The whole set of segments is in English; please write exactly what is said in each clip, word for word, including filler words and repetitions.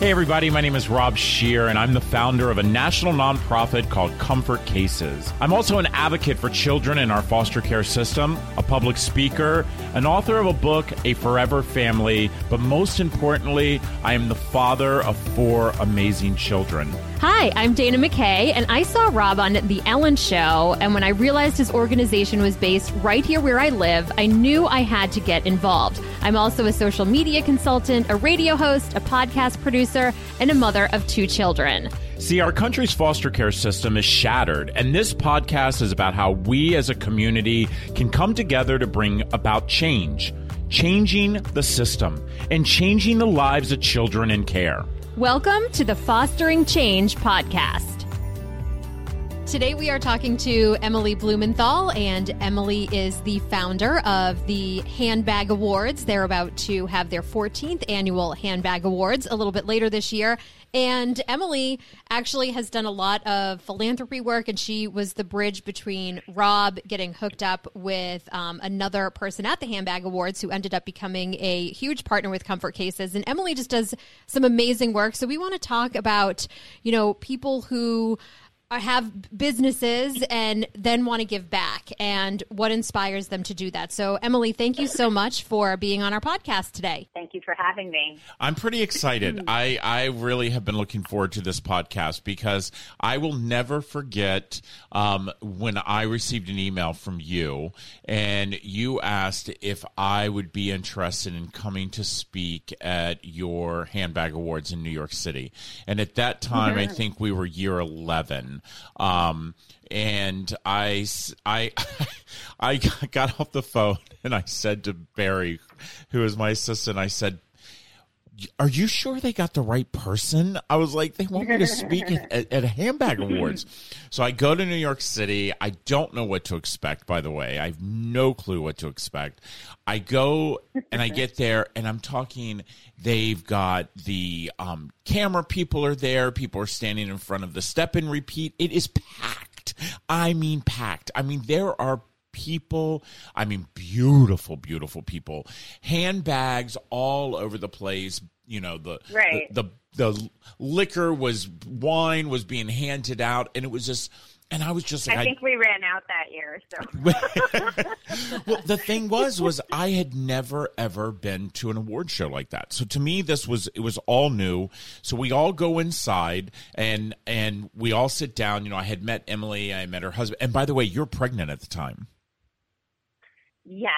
Hey, everybody, my name is Rob Scheer, and I'm the founder of a national nonprofit called Comfort Cases. I'm also an advocate for children in our foster care system, a public speaker, an author of a book, A Forever Family, but most importantly, I am the father of four amazing children. Hi, I'm Dana McKay, and I saw Rob on The Ellen Show, and when I realized his organization was based right here where I live, I knew I had to get involved. I'm also a social media consultant, a radio host, a podcast producer, and a mother of two children. See, our country's foster care system is shattered, and this podcast is about how we as a community can come together to bring about change, changing the system, and changing the lives of children in care. Welcome to the Fostering Change podcast. Today we are talking to Emily Blumenthal, and Emily is the founder of the Handbag Awards. They're about to have their fourteenth annual Handbag Awards a little bit later this year. And Emily actually has done a lot of philanthropy work, and she was the bridge between Rob getting hooked up with um, another person at the Handbag Awards who ended up becoming a huge partner with Comfort Cases. And Emily just does some amazing work. So we want to talk about, you know, people who have businesses and then want to give back and what inspires them to do that. So, Emily, thank you so much for being on our podcast today. Thank you for having me. I'm pretty excited. I, I really have been looking forward to this podcast because I will never forget um, when I received an email from you and you asked if I would be interested in coming to speak at your Handbag Awards in New York City. And at that time, mm-hmm. I think we were year eleven. Um, and I, I, I got off the phone and I said to Barry, who is my assistant, I said, are you sure they got the right person? I was like, they want me to speak at, at Handbag Awards. So I go to New York City. I don't know what to expect, by the way. I have no clue what to expect. I go and I get there and I'm talking, they've got the um, camera people are there. People are standing in front of the step and repeat. It is packed. I mean, packed. I mean, there are people, I mean, beautiful, beautiful people, handbags all over the place. You know, the, right. the, the, the liquor was wine was being handed out and it was just, and I was just like, I think I, we ran out that year. So. Well, the thing was, was I had never, ever been to an award show like that. So to me, this was, it was all new. So we all go inside and, and we all sit down. You know, I had met Emily, I met her husband. And by the way, you're pregnant at the time. Yes.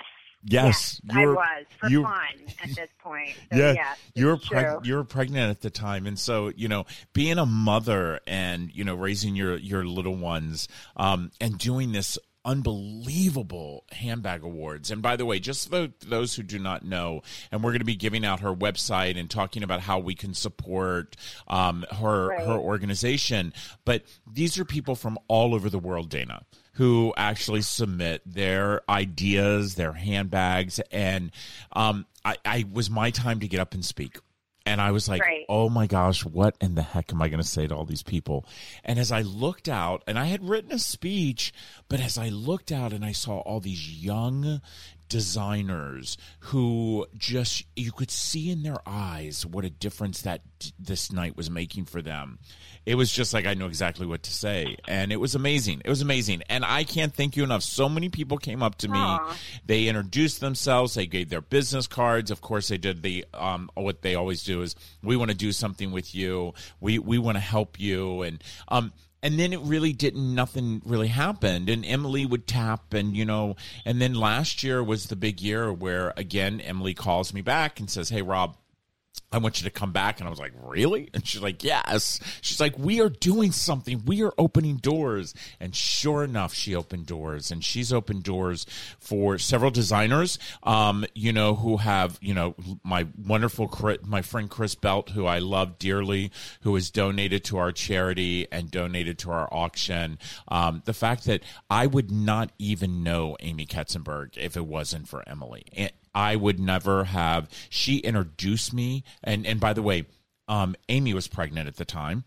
Yes, yes I was for you, fun at this point. So, yeah, yeah you were preg- you were pregnant at the time, and so you know, being a mother and you know, raising your your little ones, um, and doing this unbelievable Handbag Awards. And by the way, just for those who do not know, and we're going to be giving out her website and talking about how we can support um, her right. her organization. But these are people from all over the world, Dana, who actually submit their ideas, their handbags. And um, I, I was my time to get up and speak. And I was like, right. oh, my gosh, what in the heck am I going to say to all these people? And as I looked out, and I had written a speech, but as I looked out and I saw all these young designers who just, you could see in their eyes what a difference that this night was making for them. It was just like, I know exactly what to say. And it was amazing. It was amazing. And I can't thank you enough. So many people came up to me. Aww. They introduced themselves. They gave their business cards. Of course, they did the, um, what they always do is, we want to do something with you. We, we want to help you. And, um, And then it really didn't, nothing really happened. And Emily would tap and, you know, and then last year was the big year where, again, Emily calls me back and says, hey, Rob, I want you to come back. And I was like, really? And she's like, yes. She's like, we are doing something. We are opening doors. And sure enough, she opened doors. And she's opened doors for several designers, um, you know, who have, you know, my wonderful, my friend Chris Belt, who I love dearly, who has donated to our charity and donated to our auction. Um, the fact that I would not even know Amy Katzenberg if it wasn't for Emily. And I would never have. She introduced me. And, and by the way, um, Amy was pregnant at the time.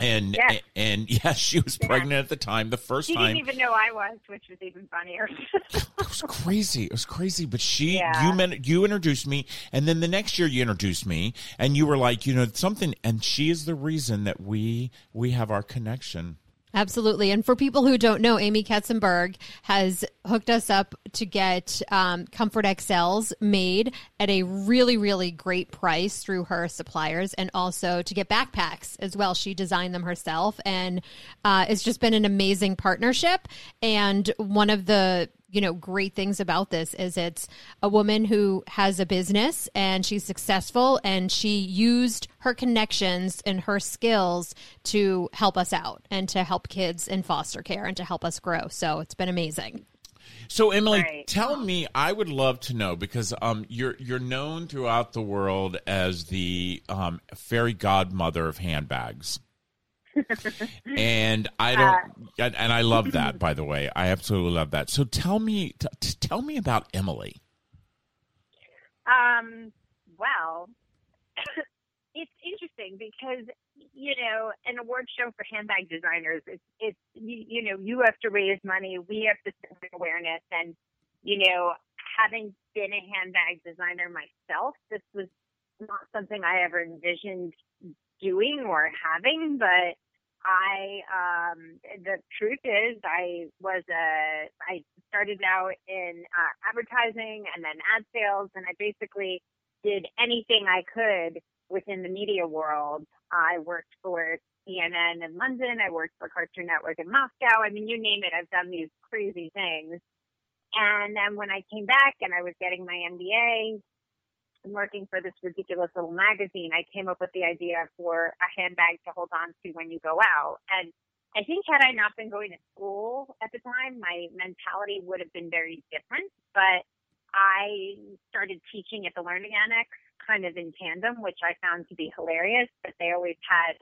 And, yes. and and yeah, she was yeah. pregnant at the time. The first she time, she didn't even know I was, which was even funnier. It was crazy. It was crazy. But she, yeah. you meant, you introduced me, and then the next year you introduced me, and you were like, you know, something. And she is the reason that we we have our connection. Absolutely. And for people who don't know, Amy Katzenberg has hooked us up to get um, Comfort X Ls made at a really, really great price through her suppliers, and also to get backpacks as well. She designed them herself, and uh, it's just been an amazing partnership. And one of the you know, great things about this is it's a woman who has a business and she's successful, and she used her connections and her skills to help us out and to help kids in foster care and to help us grow. So it's been amazing. So Emily, right. tell me, I would love to know, because um, you're you're known throughout the world as the um, fairy godmother of handbags. and I don't, uh, and I love that. By the way, I absolutely love that. So tell me, t- t- tell me about Emily. Um. Well, it's interesting because you know an award show for handbag designers. It's it's you, you know you have to raise money. We have to spread awareness, and you know having been a handbag designer myself, this was not something I ever envisioned doing or having, but I, um, the truth is I was, a, I started out in uh, advertising and then ad sales, and I basically did anything I could within the media world. I worked for C N N in London. I worked for Cartoon Network in Moscow. I mean, you name it, I've done these crazy things. And then when I came back and I was getting my M B A, and working for this ridiculous little magazine, I came up with the idea for a handbag to hold on to when you go out. And I think had I not been going to school at the time, my mentality would have been very different. But I started teaching at the Learning Annex kind of in tandem, which I found to be hilarious. But they always had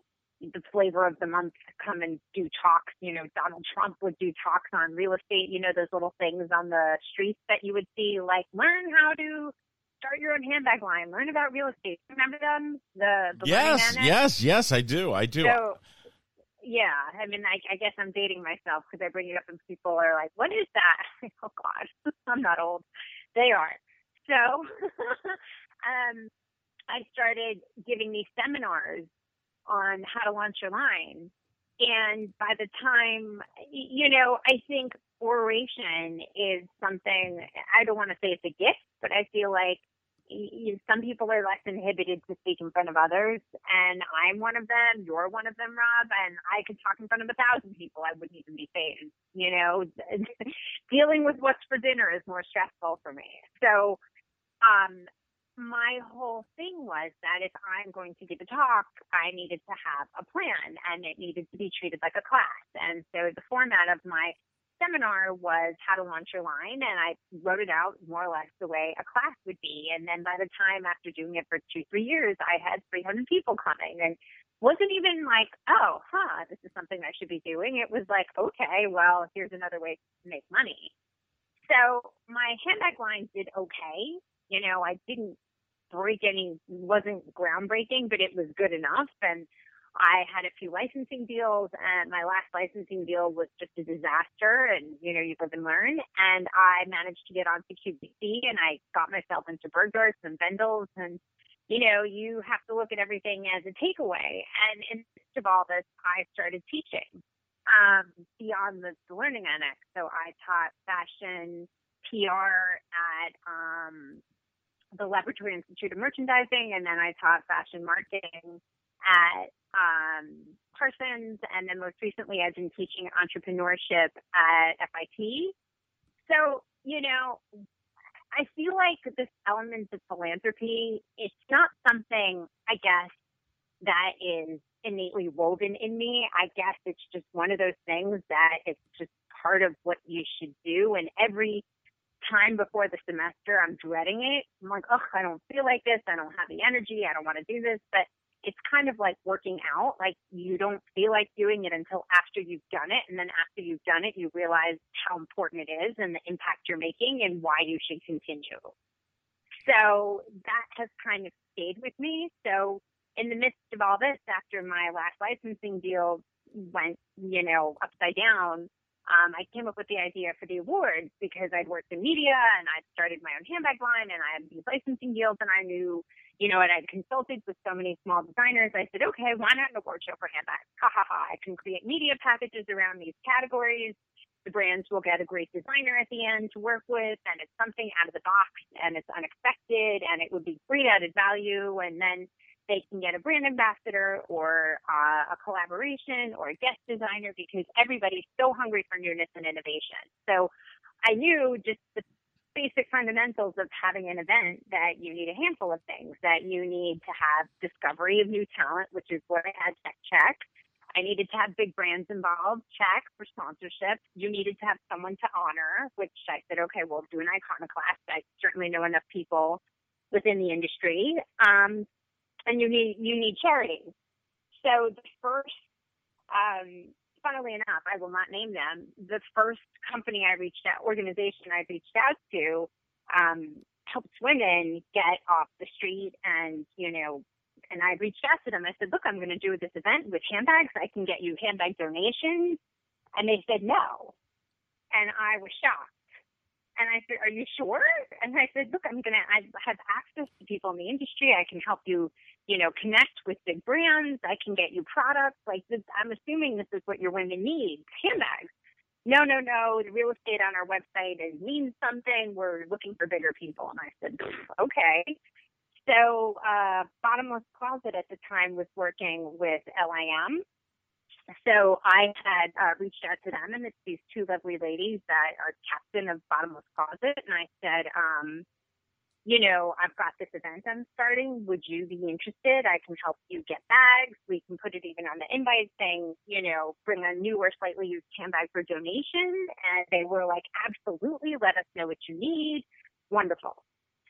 the flavor of the month come and do talks. You know, Donald Trump would do talks on real estate, you know, those little things on the streets that you would see, like learn how to start your own handbag line, learn about real estate. Remember them? The, the yes, yes, yes, I do. I do. So, yeah, I mean, I, I guess I'm dating myself because I bring it up and people are like, what is that? Oh, God, I'm not old. They are. So um, I started giving these seminars on how to launch your line. And by the time, you know, I think oration is something, I don't want to say it's a gift, but I feel like you know, some people are less inhibited to speak in front of others, and I'm one of them, you're one of them, Rob, and I could talk in front of a thousand people. I wouldn't even be phased. You know, dealing with what's for dinner is more stressful for me. So um, my whole thing was that if I'm going to give a talk, I needed to have a plan, and it needed to be treated like a class. And so the format of my seminar was how to launch your line, and I wrote it out more or less the way a class would be. And then by the time after doing it for two, three years, I had three hundred people coming, and wasn't even like, oh, huh, this is something I should be doing. It was like, okay, well, here's another way to make money. So my handbag line did okay. You know, I didn't break any, wasn't groundbreaking, but it was good enough. And I had a few licensing deals, and my last licensing deal was just a disaster, and, you know, you live and learn. And I managed to get onto Q V C, and I got myself into Bergdorf's and Bendel's, and, you know, you have to look at everything as a takeaway. And in the midst of all this, I started teaching um, beyond the Learning Annex. So I taught fashion, P R at um, the Laboratory Institute of Merchandising, and then I taught fashion marketing at um, Parsons, and then most recently I've been teaching entrepreneurship at F I T. So, you know, I feel like this element of philanthropy, it's not something, I guess, that is innately woven in me. I guess it's just one of those things that it's just part of what you should do. And every time before the semester, I'm dreading it. I'm like, oh, I don't feel like this. I don't have the energy. I don't want to do this. But it's kind of like working out, like you don't feel like doing it until after you've done it. And then after you've done it, you realize how important it is and the impact you're making and why you should continue. So that has kind of stayed with me. So in the midst of all this, after my last licensing deal went, you know, upside down, um, I came up with the idea for the awards because I'd worked in media and I'd started my own handbag line and I had these licensing deals and I knew, you know, and I'd consulted with so many small designers. I said, okay, why not an award show for handbags? Ha ha ha. I can create media packages around these categories. The brands will get a great designer at the end to work with, and it's something out of the box, and it's unexpected, and it would be great added value, and then they can get a brand ambassador or uh, a collaboration or a guest designer because everybody's so hungry for newness and innovation. So I knew just the basic fundamentals of having an event, that you need a handful of things, that you need to have discovery of new talent, which is what I had tech check. I needed to have big brands involved, check, for sponsorship. You needed to have someone to honor, which I said, okay, we'll do an iconoclast. I certainly know enough people within the industry. Um, and you need you need charity. So the first, um, funnily enough, I will not name them, the first company I reached out, organization I reached out to, um, helps women get off the street and, you know, and I reached out to them. I said, look, I'm going to do this event with handbags. I can get you handbag donations. And they said no. And I was shocked. And I said, are you sure? And I said, look, I'm going to, I have access to people in the industry. I can help you, you know, connect with big brands. I can get you products. Like, this, I'm assuming this is what your women need, handbags. No, no, no. The real estate on our website is means something. We're looking for bigger people. And I said, okay. So uh, Bottomless Closet at the time was working with L I M. So I had uh, reached out to them, and it's these two lovely ladies that are captain of Bottomless Closet. And I said, um, you know, I've got this event I'm starting. Would you be interested? I can help you get bags. We can put it even on the invite saying, you know, bring a new or slightly used handbag for donation. And they were like, absolutely. Let us know what you need. Wonderful.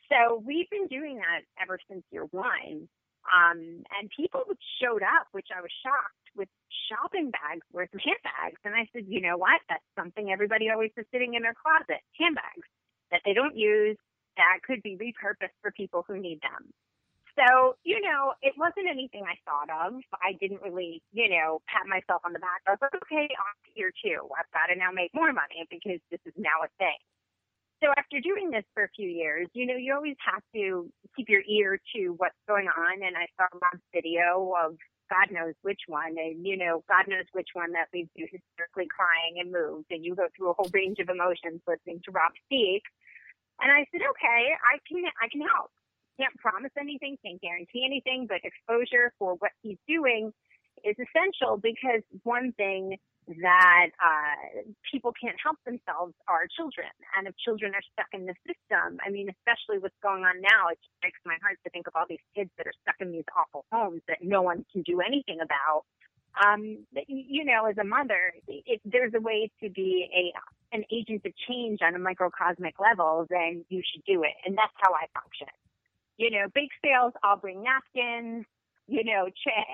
So we've been doing that ever since year one. Um, and people showed up, which I was shocked, with shopping bags worth of handbags. And I said, you know what? That's something everybody always is sitting in their closet, handbags that they don't use that could be repurposed for people who need them. So, you know, it wasn't anything I thought of. I didn't really, you know, pat myself on the back. I was like, okay, on to year two. I've got to now make more money because this is now a thing. So after doing this for a few years, you know, you always have to keep your ear to what's going on. And I saw Rob's video of God knows which one, and, you know, God knows which one that leaves you hysterically crying and moved. And you go through a whole range of emotions listening to Rob speak. And I said, okay, I can, I can help. Can't promise anything, can't guarantee anything, but exposure for what he's doing is essential, because one thing that uh, people can't help themselves are children. And if children are stuck in the system, I mean, especially what's going on now, it just breaks my heart to think of all these kids that are stuck in these awful homes that no one can do anything about. Um, you know, as a mother, if there's a way to be a an agent of change on a microcosmic level, then you should do it. And that's how I function. You know, bake sales, I'll bring napkins. You know,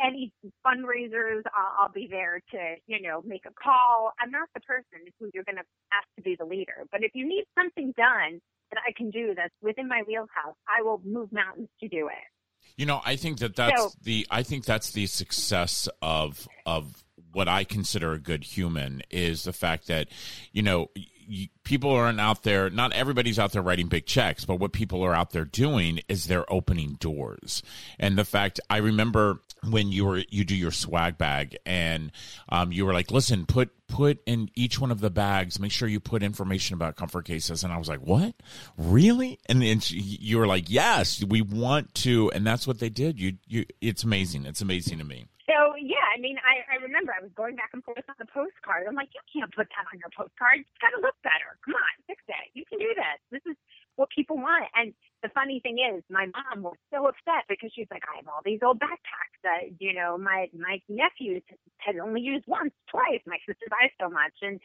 any fundraisers, I'll, I'll be there to, you know, make a call. I'm not the person who you're going to ask to be the leader. But if you need something done that I can do that's within my wheelhouse, I will move mountains to do it. You know, I think that that's so, the I think that's the success of of what I consider a good human, is the fact that, you know, you, people aren't out there. Not everybody's out there writing big checks, but what people are out there doing is they're opening doors. And the fact, I remember when you were you do your swag bag, and um, you were like, listen, put put in each one of the bags, make sure you put information about Comfort Cases. And I was like, what? Really? And then you were like, yes, we want to. And that's what they did. You you, it's amazing. It's amazing to me. So, yeah, I mean, I, I remember I was going back and forth on the postcard. I'm like, you can't put that on your postcard. It's got to look better. Come on, fix it. You can do this. This is what people want. And the funny thing is, my mom was so upset because she's like, I have all these old backpacks that, you know, my, my nephews had only used once, twice. My sister buys so much. And,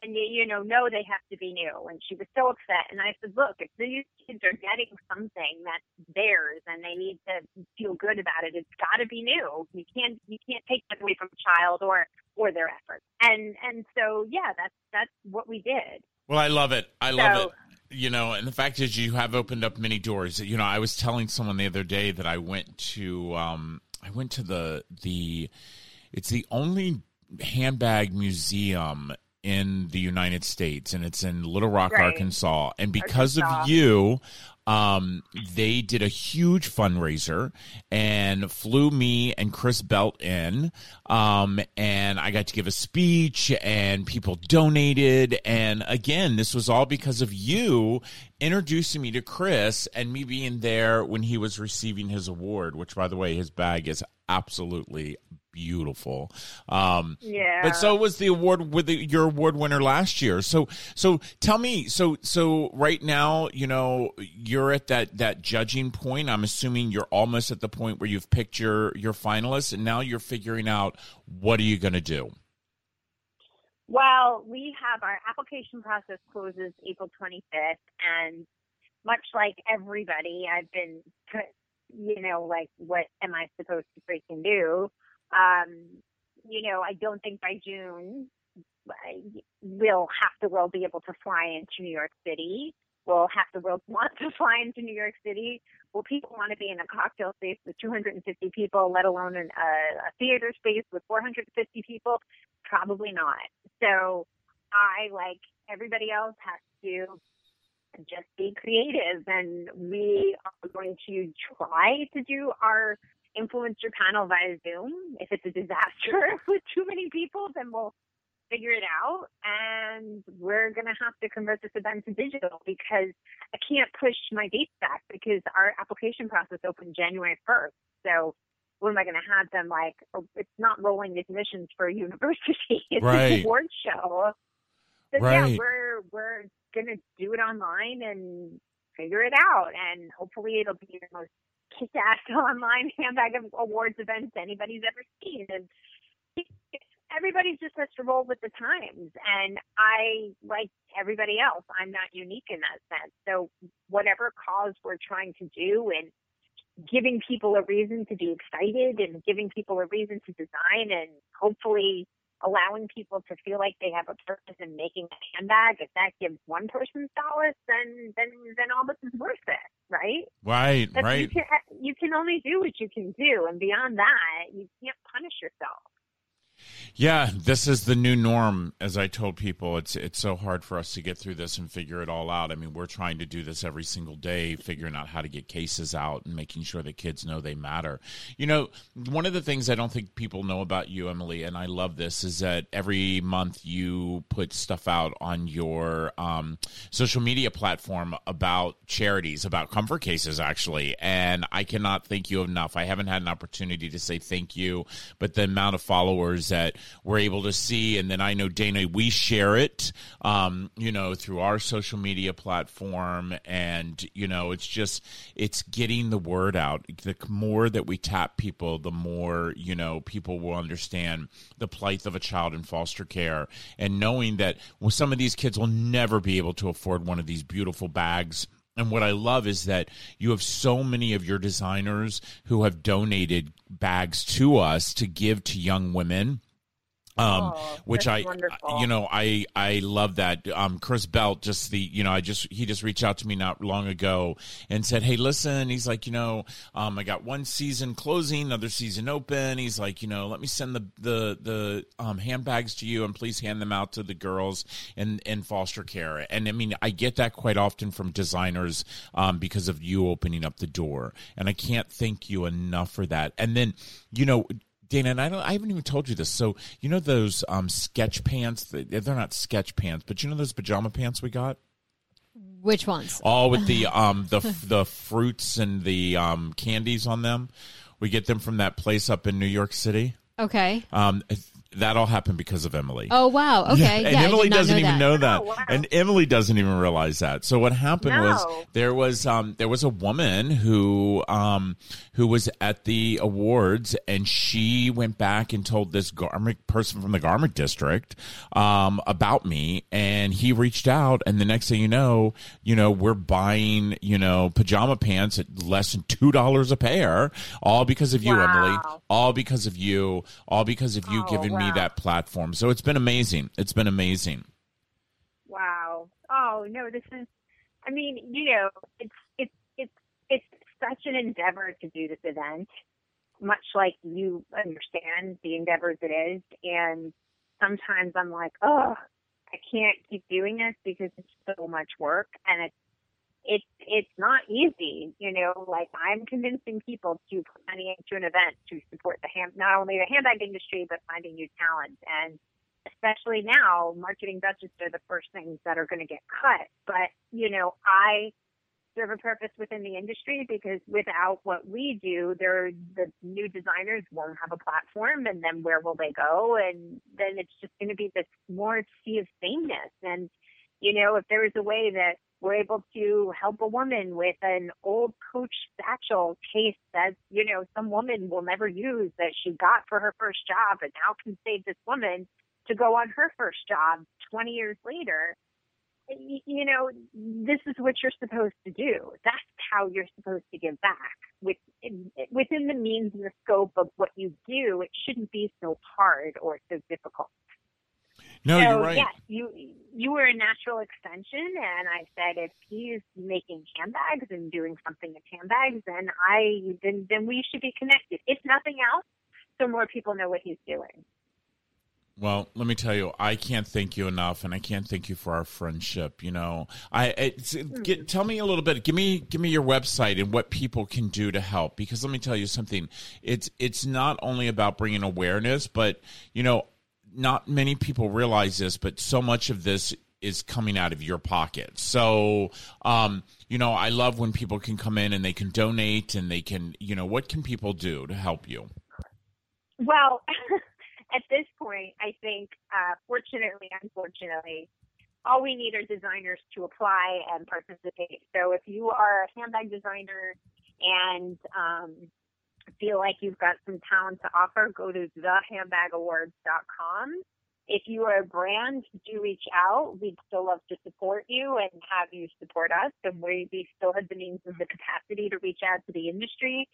and you know, no, they have to be new. And she was so upset. And I said, look, if these kids are getting something that's theirs and they need to feel good about it, it's got to be new. You can't you can't take that away from a child or or their efforts. And and so yeah, that's that's what we did. Well, I love it. I love so, it. you know, and the fact is you have opened up many doors. You know, I was telling someone the other day that I went to, um, I went to the, the, it's the only handbag museum in the United States, and it's in Little Rock, right. Arkansas. And because Arkansas. of you, um, they did a huge fundraiser and flew me and Chris Belt in. Um, and I got to give a speech, and people donated. And again, this was all because of you introducing me to Chris and me being there when he was receiving his award, which, by the way, his bag is absolutely beautiful. Um, yeah. But so was the award with the, your award winner last year. So, so tell me, so, so right now, you know, you're at that, that judging point. I'm assuming you're almost at the point where you've picked your, your finalists, and now you're figuring out, what are you going to do? Well, we have our application process closes April twenty-fifth, and much like everybody, I've been, you know, like, what am I supposed to freaking do? Um, you know, I don't think by June we'll have the world be able to fly into New York City. Will half the world want to fly into New York City? Will people want to be in a cocktail space with two hundred fifty people, let alone in a, a theater space with four hundred fifty people? Probably not. So I, like everybody else, have to just be creative, and we are going to try to do our influencer panel via Zoom. If it's a disaster with too many people, then we'll figure it out, and we're going to have to convert this event to digital, because I can't push my dates back because our application process opened January first. So what am I going to have them, like, oh, it's not rolling admissions for a university. It's right. an award show. So right. yeah, we're, we're going to do it online and figure it out, and hopefully it'll be the most kick-ass online handbag awards event anybody's ever seen. And everybody just has to roll with the times. And I, like everybody else, I'm not unique in that sense. So whatever cause we're trying to do, and giving people a reason to be excited, and giving people a reason to design, and hopefully allowing people to feel like they have a purpose in making a handbag. If that gives one person solace, then then then all this is worth it, right? Right, That's, right. You can, you can only do what you can do. And beyond that, you can't punish yourself. Yeah, this is the new norm. As I told people, it's it's so hard for us to get through this and figure it all out. I mean, we're trying to do this every single day, figuring out how to get cases out and making sure that kids know they matter. You know, one of the things I don't think people know about you, Emily, and I love this, is that every month you put stuff out on your um, social media platform about charities, about Comfort Cases, actually. And I cannot thank you enough. I haven't had an opportunity to say thank you, but the amount of followers that we're able to see. And then I know, Dana, we share it, um, you know, through our social media platform. And, you know, it's just, it's getting the word out. The more that we tap people, the more, you know, people will understand the plight of a child in foster care, and knowing that, well, some of these kids will never be able to afford one of these beautiful bags. And what I love is that you have so many of your designers who have donated bags to us to give to young women. Um, oh, which I, wonderful. you know, I, I love that. Um, Chris Belt, just the, you know, I just, he just reached out to me not long ago and said, hey, listen, he's like, you know, um, I got one season closing, another season open. He's like, you know, let me send the, the, the, um, handbags to you, and please hand them out to the girls in, in foster care. And I mean, I get that quite often from designers, um, because of you opening up the door, and I can't thank you enough for that. And then, you know, Dana, and I don't—I haven't even told you this. So you know those um, sketch pants? They're not sketch pants, but you know those pajama pants we got? Which ones? All with the um, the the fruits and the um, candies on them. We get them from that place up in New York City. Okay. Um, that all happened because of Emily. Oh, wow. Okay. Yeah. And yeah, Emily doesn't know even that. know that. Oh, wow. And Emily doesn't even realize that. So what happened no. was there was, um, there was a woman who, um, who was at the awards, and she went back and told this garment person from the garment district, um, about me, and he reached out. And the next thing you know, you know, we're buying, you know, pajama pants at less than two dollars a pair, all because of you, wow. Emily, all because of you. All because of you oh, giving wow. me that platform. So it's been amazing. It's been amazing. Wow. Oh, no, this is, I mean, you know, it's it's it's it's such an endeavor to do this event, much like you understand the endeavors it is. And sometimes I'm like, oh, I can't keep doing this because it's so much work, and it's it's it's not easy, you know. Like, I'm convincing people to put money into an event to support the ham, not only the handbag industry, but finding new talent. And especially now, marketing budgets are the first things that are going to get cut. But, you know, I serve a purpose within the industry, because without what we do, there the new designers won't have a platform, and then where will they go? And then it's just going to be this more sea of sameness. And, you know, if there is a way that we're able to help a woman with an old Coach satchel case that, you know, some woman will never use that she got for her first job and now can save this woman to go on her first job twenty years later, you know, this is what you're supposed to do. That's how you're supposed to give back. Within, within the means and the scope of what you do, it shouldn't be so hard or so difficult. No, so, you're right. Yes, you, you were a natural extension, and I said, if he's making handbags and doing something with handbags, then, I, then, then we should be connected. If nothing else, so more people know what he's doing. Well, let me tell you, I can't thank you enough, and I can't thank you for our friendship. You know, I it's, get, tell me a little bit. Give me, give me your website and what people can do to help. Because let me tell you something. It's it's not only about bringing awareness, but you know, not many people realize this, but so much of this is coming out of your pocket. So, um, you know, I love when people can come in and they can donate and they can, you know, what can people do to help you? Well. At this point, I think, uh, fortunately, unfortunately, all we need are designers to apply and participate. So if you are a handbag designer and um, feel like you've got some talent to offer, go to the handbag awards dot com. If you are a brand, do reach out. We'd still love to support you and have you support us. And we, we still have the means and the capacity to reach out to the industry.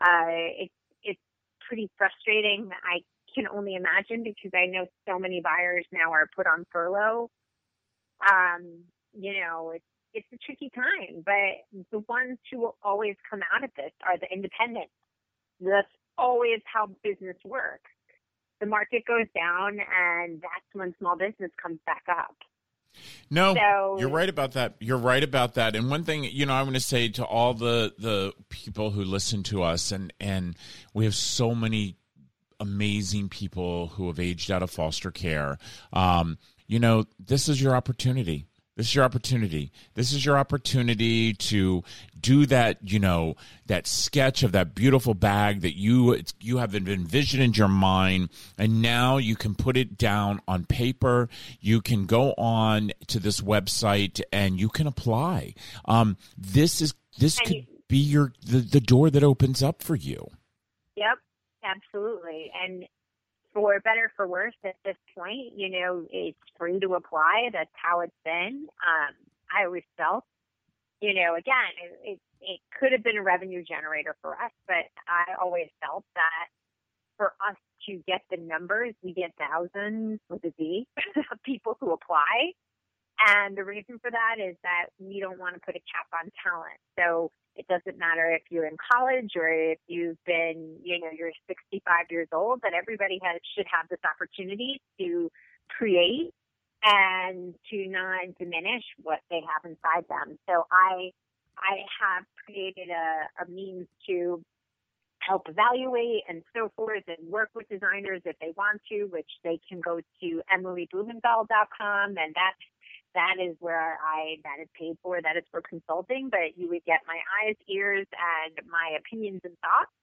Uh, it, it's pretty frustrating. I can only imagine, because I know so many buyers now are put on furlough. Um, you know, it's, it's a tricky time, but the ones who will always come out of this are the independents. That's always how business works. The market goes down, and that's when small business comes back up. No, so, you're right about that. You're right about that. And one thing, you know, I want to say to all the, the people who listen to us, and, and we have so many amazing people who have aged out of foster care. Um, you know, this is your opportunity. This is your opportunity. This is your opportunity to do that, you know, that sketch of that beautiful bag that you you have envisioned in your mind, and now you can put it down on paper. You can go on to this website and you can apply. Um, this is this could be your the, the door that opens up for you. Yep. Absolutely. And for better, for worse, at this point, you know, it's free to apply. That's how it's been. Um, I always felt, you know, again, it, it, it could have been a revenue generator for us, but I always felt that for us to get the numbers, we get thousands with a Z of people who apply. And the reason for that is that we don't want to put a cap on talent. So it doesn't matter if you're in college or if you've been, you know, you're sixty-five years old, that everybody has, should have this opportunity to create and to not diminish what they have inside them. So I, I have created a, a means to help evaluate and so forth, and work with designers if they want to, which they can go to emily blumenfeld dot com, and that's That is where I, that is paid for, that is for consulting, but you would get my eyes, ears, and my opinions and thoughts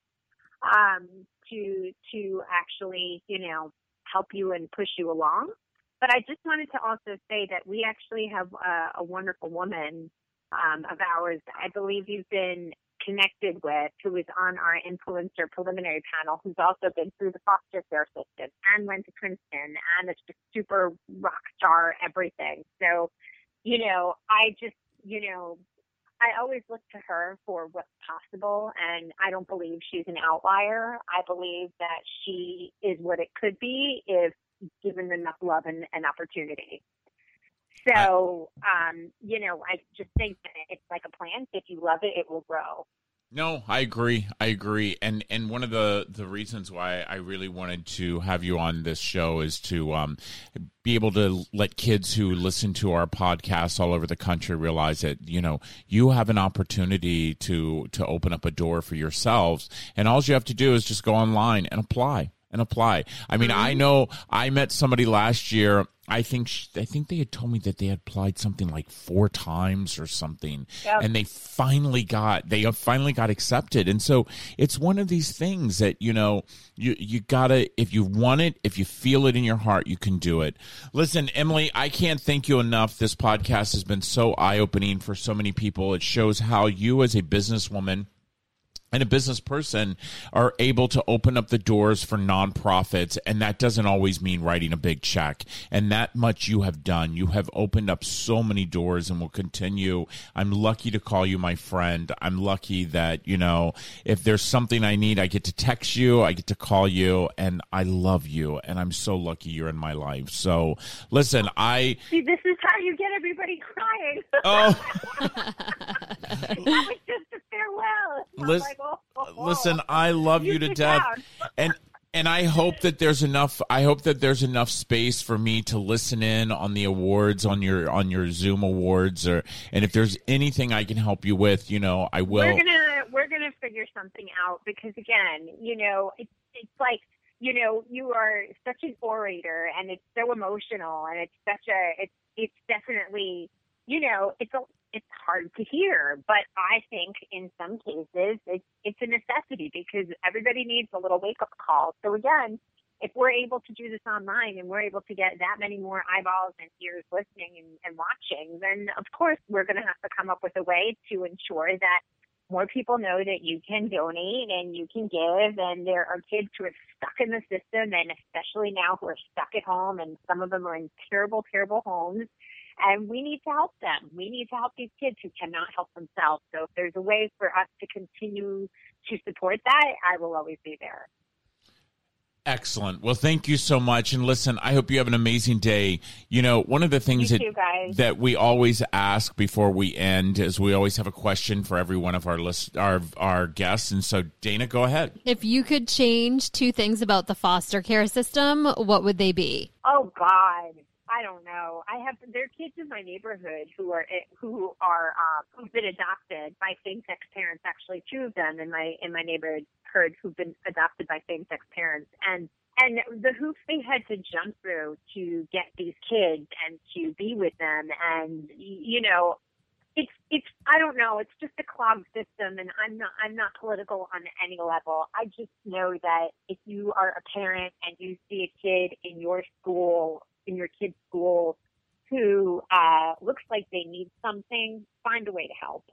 um, to to actually, you know, help you and push you along. But I just wanted to also say that we actually have a, a wonderful woman um, of ours, I believe you've been connected with, who is on our influencer preliminary panel, who's also been through the foster care system and went to Princeton and is just super rock star everything. So, you know, I just, you know, I always look to her for what's possible, and I don't believe she's an outlier. I believe that she is what it could be if given enough love and, and opportunity. So, um, you know, I just think that it's like a plant. If you love it, it will grow. No, I agree. I agree. And and one of the, the reasons why I really wanted to have you on this show is to um, be able to let kids who listen to our podcasts all over the country realize that, you know, you have an opportunity to, to open up a door for yourselves. And all you have to do is just go online and apply. And apply. I mean, I know I met somebody last year. I think she, I think they had told me that they had applied something like four times or something, yep. and they finally got they finally got accepted. And so it's one of these things that, you know, you you gotta, if you want it, if you feel it in your heart, you can do it. Listen, Emily, I can't thank you enough. This podcast has been so eye-opening for so many people. It shows how you, as a businesswoman and a business person, are able to open up the doors for nonprofits, and that doesn't always mean writing a big check. And that much you have done. You have opened up so many doors and will continue. I'm lucky to call you my friend. I'm lucky that, you know, if there's something I need, I get to text you, I get to call you, and I love you, and I'm so lucky you're in my life. So, listen, I... See, this is how you get everybody crying. Oh! That was just a farewell. Listen, like, Listen, I love you, you to death, down. and and I hope that there's enough. I hope that there's enough space for me to listen in on the awards, on your on your Zoom awards, or and if there's anything I can help you with, you know, I will. We're gonna we're gonna figure something out because, again, you know, it's it's like, you know, you are such an orator, and it's so emotional, and it's such a it's it's definitely, you know, it's a. It's hard to hear, but I think in some cases it's, it's a necessity because everybody needs a little wake-up call. So again, if we're able to do this online and we're able to get that many more eyeballs and ears listening and, and watching, then of course we're going to have to come up with a way to ensure that more people know that you can donate and you can give. And there are kids who are stuck in the system, and especially now who are stuck at home, and some of them are in terrible, terrible homes. And we need to help them. We need to help these kids who cannot help themselves. So if there's a way for us to continue to support that, I will always be there. Excellent. Well, thank you so much. And listen, I hope you have an amazing day. You know, one of the things that, that we always ask before we end is we always have a question for every one of our list, our our guests. And so, Dana, go ahead. If you could change two things about the foster care system, what would they be? Oh, God. I don't know. I have there are kids in my neighborhood who are who are um, who've been adopted by same-sex parents. Actually, two of them in my in my neighborhood who've been adopted by same-sex parents, and and the hoops they had to jump through to get these kids and to be with them, and you know, it's it's I don't know. It's just a clogged system, and I'm not I'm not political on any level. I just know that if you are a parent and you see a kid in your school. in your kid's school who uh, looks like they need something, find a way to help.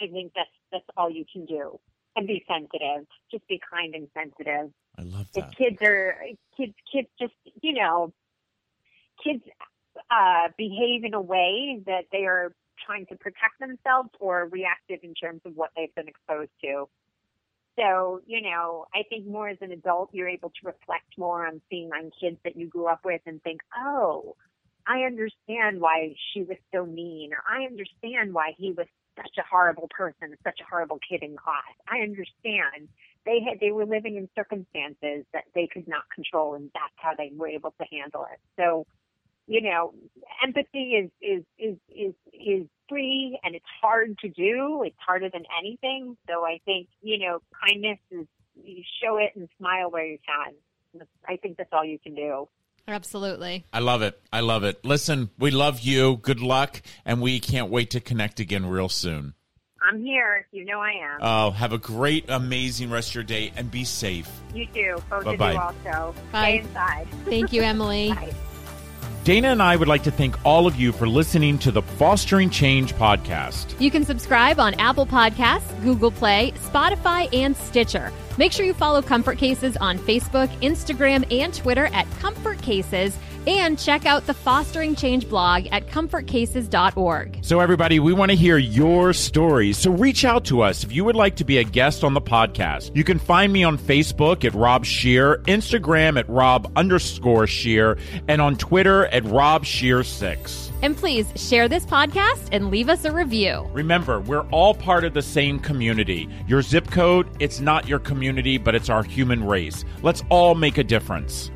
I think that's that's all you can do. And be sensitive. Just be kind and sensitive. I love that. If kids are kids. Kids just you know, kids uh, behave in a way that they are trying to protect themselves or reactive in terms of what they've been exposed to. So, you know, I think more as an adult, you're able to reflect more on seeing on kids that you grew up with and think, oh, I understand why she was so mean, or I understand why he was such a horrible person, such a horrible kid in class. I understand. They had, they were living in circumstances that they could not control, and that's how they were able to handle it. So, you know, empathy is, is, is, is, is free, and it's hard to do. It's harder than anything. So I think, you know, kindness is, you show it and smile where you can. I think that's all you can do. Absolutely. I love it. I love it. Listen, we love you. Good luck. And we can't wait to connect again real soon. I'm here. You know I am. Oh, have a great, amazing rest of your day, and be safe. You too. Both Bye-bye. Of you also. Bye. Stay inside. Thank you, Emily. Bye. Dana and I would like to thank all of you for listening to the Fostering Change podcast. You can subscribe on Apple Podcasts, Google Play, Spotify, and Stitcher. Make sure you follow Comfort Cases on Facebook, Instagram, and Twitter at Comfort Cases, and check out the Fostering Change blog at comfort cases dot org. So everybody, we want to hear your stories. So reach out to us if you would like to be a guest on the podcast. You can find me on Facebook at Rob Scheer, Instagram at Rob underscore Scheer, and on Twitter at Rob Scheer six. And please share this podcast and leave us a review. Remember, we're all part of the same community. Your zip code, it's not your community, but it's our human race. Let's all make a difference.